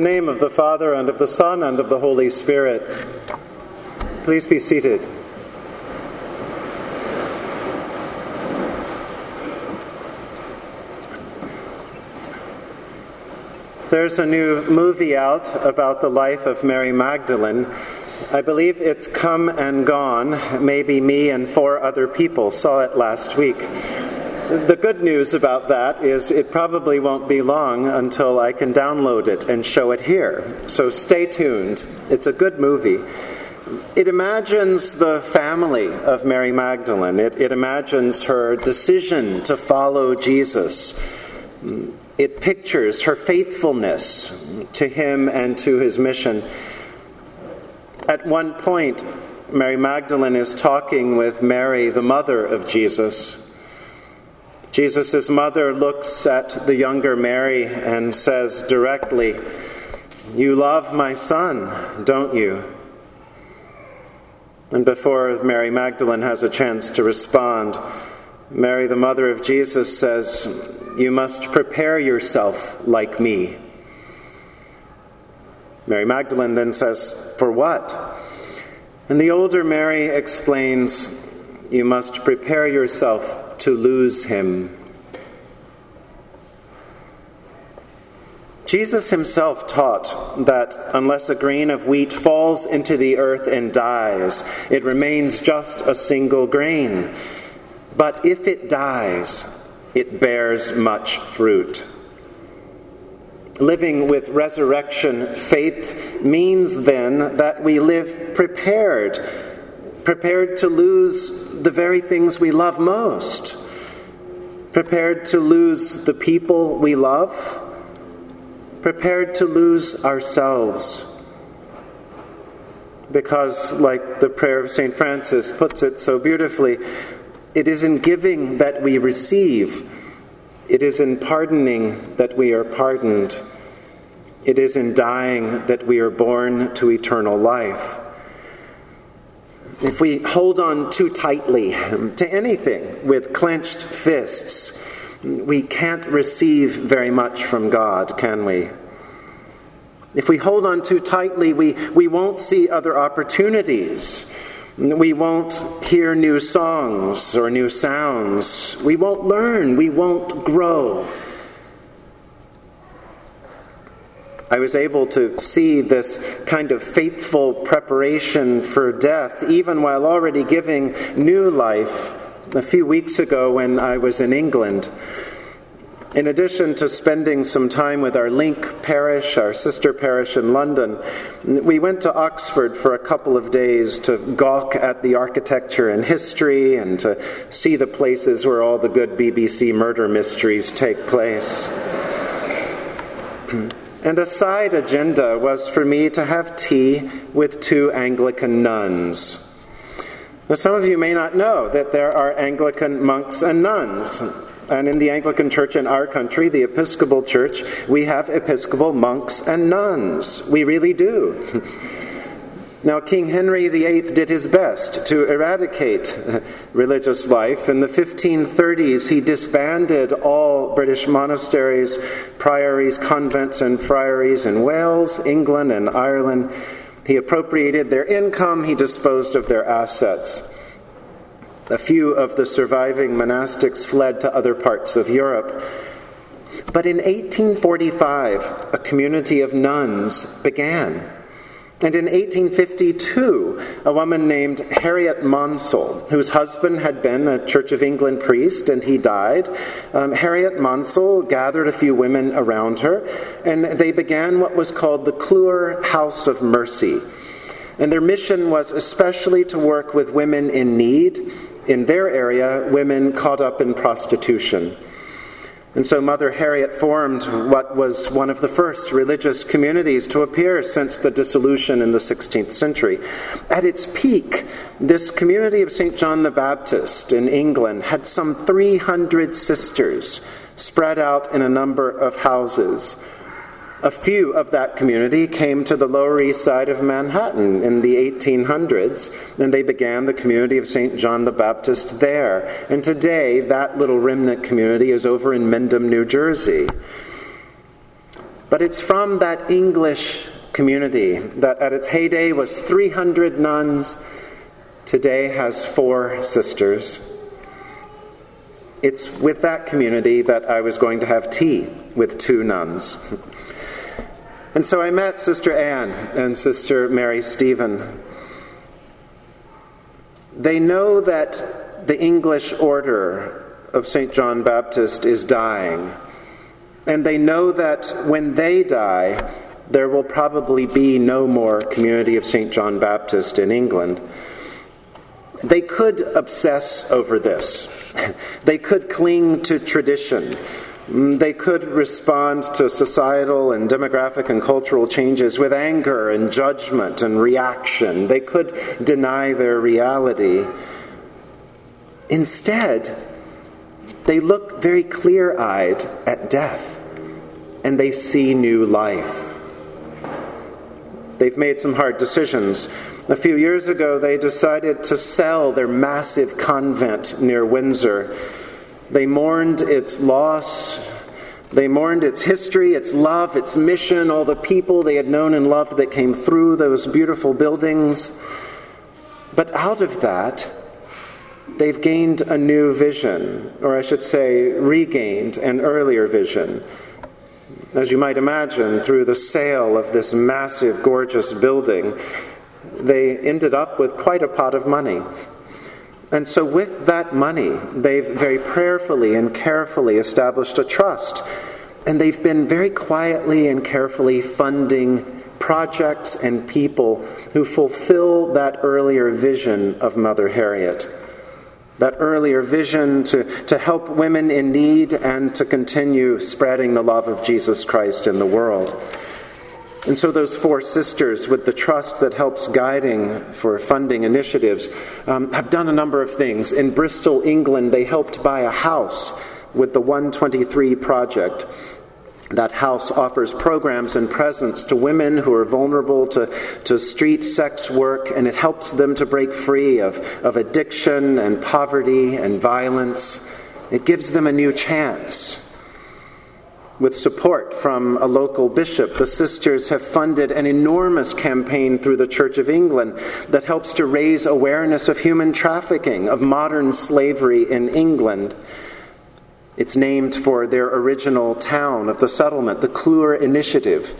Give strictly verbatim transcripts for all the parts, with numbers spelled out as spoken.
the name of the Father, and of the Son, and of the Holy Spirit. Please be seated. There's a new movie out about the life of Mary Magdalene. I believe it's Come and Gone. Maybe me and four other people saw it last week. The good news about that is it probably won't be long until I can download it and show it here. So stay tuned. It's a good movie. It imagines the family of Mary Magdalene. It, it imagines her decision to follow Jesus. It pictures her faithfulness to him and to his mission. At one point, Mary Magdalene is talking with Mary, the mother of Jesus. Jesus' mother looks at the younger Mary and says directly, "You love my son, don't you?" And before Mary Magdalene has a chance to respond, Mary, the mother of Jesus, says, "You must prepare yourself like me." Mary Magdalene then says, "For what?" And the older Mary explains, "You must prepare yourself to lose him." Jesus himself taught that unless a grain of wheat falls into the earth and dies, it remains just a single grain. But if it dies, it bears much fruit. Living with resurrection faith means then that we live prepared, prepared to lose the very things we love most, prepared to lose the people we love, prepared to lose ourselves. Because, like the prayer of Saint Francis puts it so beautifully, it is in giving that we receive, it is in pardoning that we are pardoned, it is in dying that we are born to eternal life. If we hold on too tightly to anything with clenched fists, we can't receive very much from God, can we? If we hold on too tightly, we, we won't see other opportunities. We won't hear new songs or new sounds. We won't learn. We won't grow. I was able to see this kind of faithful preparation for death, even while already giving new life, a few weeks ago when I was in England. In addition to spending some time with our Link parish, our sister parish in London, we went to Oxford for a couple of days to gawk at the architecture and history and to see the places where all the good B B C murder mysteries take place. And a side agenda was for me to have tea with two Anglican nuns. Now, some of you may not know that there are Anglican monks and nuns. And in the Anglican Church in our country, the Episcopal Church, we have Episcopal monks and nuns. We really do. Now, King Henry the eighth did his best to eradicate religious life. In the fifteen thirties, he disbanded all British monasteries, priories, convents, and friaries in Wales, England, and Ireland. He appropriated their income. He disposed of their assets. A few of the surviving monastics fled to other parts of Europe. But in eighteen forty-five, a community of nuns began. And in eighteen fifty-two, a woman named Harriet Monsell, whose husband had been a Church of England priest and he died, um, Harriet Monsell gathered a few women around her, and they began what was called the Cluer House of Mercy. And their mission was especially to work with women in need, in their area, women caught up in prostitution. And so Mother Harriet formed what was one of the first religious communities to appear since the dissolution in the sixteenth century. At its peak, this community of Saint John the Baptist in England had some three hundred sisters spread out in a number of houses. A few of that community came to the Lower East Side of Manhattan in the eighteen hundreds, and they began the community of Saint John the Baptist there. And today, that little remnant community is over in Mendham, New Jersey. But it's from that English community that at its heyday was three hundred nuns, today has four sisters. It's with that community that I was going to have tea with two nuns. And so I met Sister Anne and Sister Mary Stephen. They know that the English order of Saint John Baptist is dying. And they know that when they die, there will probably be no more community of Saint John Baptist in England. They could obsess over this. They could cling to tradition. They could respond to societal and demographic and cultural changes with anger and judgment and reaction. They could deny their reality. Instead, they look very clear-eyed at death, and they see new life. They've made some hard decisions. A few years ago, they decided to sell their massive convent near Windsor. They mourned its loss. They mourned its history, its love, its mission, all the people they had known and loved that came through those beautiful buildings. But out of that, they've gained a new vision, or I should say, regained an earlier vision. As you might imagine, through the sale of this massive, gorgeous building, they ended up with quite a pot of money. And so with that money, they've very prayerfully and carefully established a trust. And they've been very quietly and carefully funding projects and people who fulfill that earlier vision of Mother Harriet. That earlier vision to, to help women in need and to continue spreading the love of Jesus Christ in the world. And so those four sisters, with the trust that helps guiding for funding initiatives, um, have done a number of things. In Bristol, England, they helped buy a house with the one twenty-three project. That house offers programs and presents to women who are vulnerable to, to street sex work, and it helps them to break free of, of addiction and poverty and violence. It gives them a new chance. With support from a local bishop, the sisters have funded an enormous campaign through the Church of England that helps to raise awareness of human trafficking, of modern slavery in England. It's named for their original town of the settlement, the Cluer Initiative.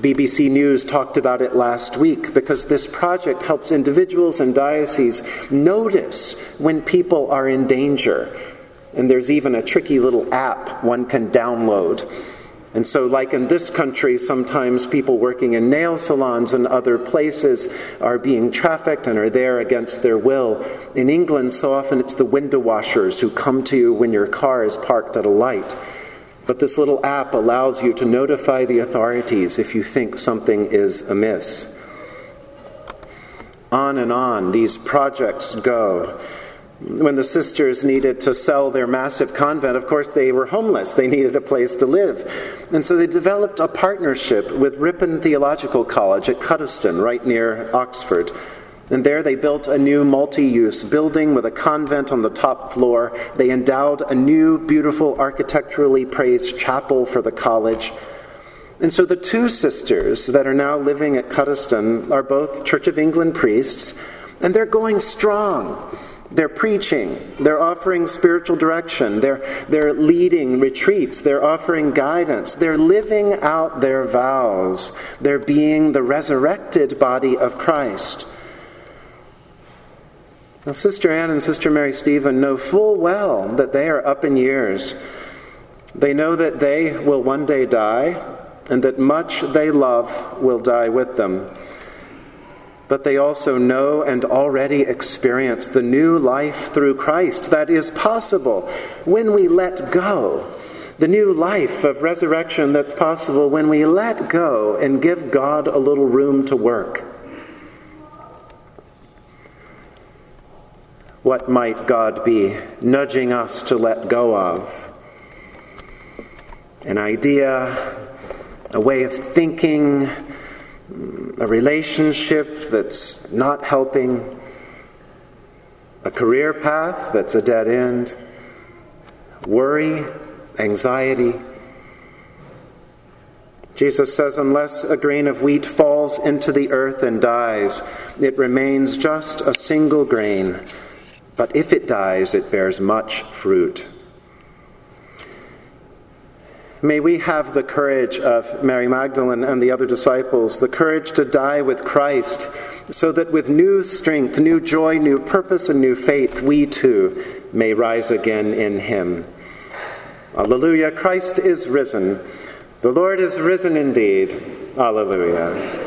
B B C News talked about it last week because this project helps individuals and dioceses notice when people are in danger. And there's even a tricky little app one can download. And so, like in this country, sometimes people working in nail salons and other places are being trafficked and are there against their will. In England, so often it's the window washers who come to you when your car is parked at a light. But this little app allows you to notify the authorities if you think something is amiss. On and on these projects go. When the sisters needed to sell their massive convent, of course, they were homeless. They needed a place to live. And so they developed a partnership with Ripon Theological College at Cuddesdon, right near Oxford. And there they built a new multi-use building with a convent on the top floor. They endowed a new, beautiful, architecturally praised chapel for the college. And so the two sisters that are now living at Cuddesdon are both Church of England priests, and they're going strong. They're preaching, they're offering spiritual direction, they're, they're leading retreats, they're offering guidance, they're living out their vows, they're being the resurrected body of Christ. Now, Sister Anne and Sister Mary Stephen know full well that they are up in years. They know that they will one day die, and that much they love will die with them. But they also know and already experience the new life through Christ that is possible when we let go. The new life of resurrection that's possible when we let go and give God a little room to work. What might God be nudging us to let go of? An idea, a way of thinking, a relationship that's not helping, a career path that's a dead end, worry, anxiety, Jesus says, unless a grain of wheat falls into the earth and dies, it remains just a single grain. But if it dies, it bears much fruit. May we have the courage of Mary Magdalene and the other disciples, the courage to die with Christ, so that with new strength, new joy, new purpose, and new faith, we too may rise again in him. Alleluia, Christ is risen. The Lord is risen indeed. Alleluia.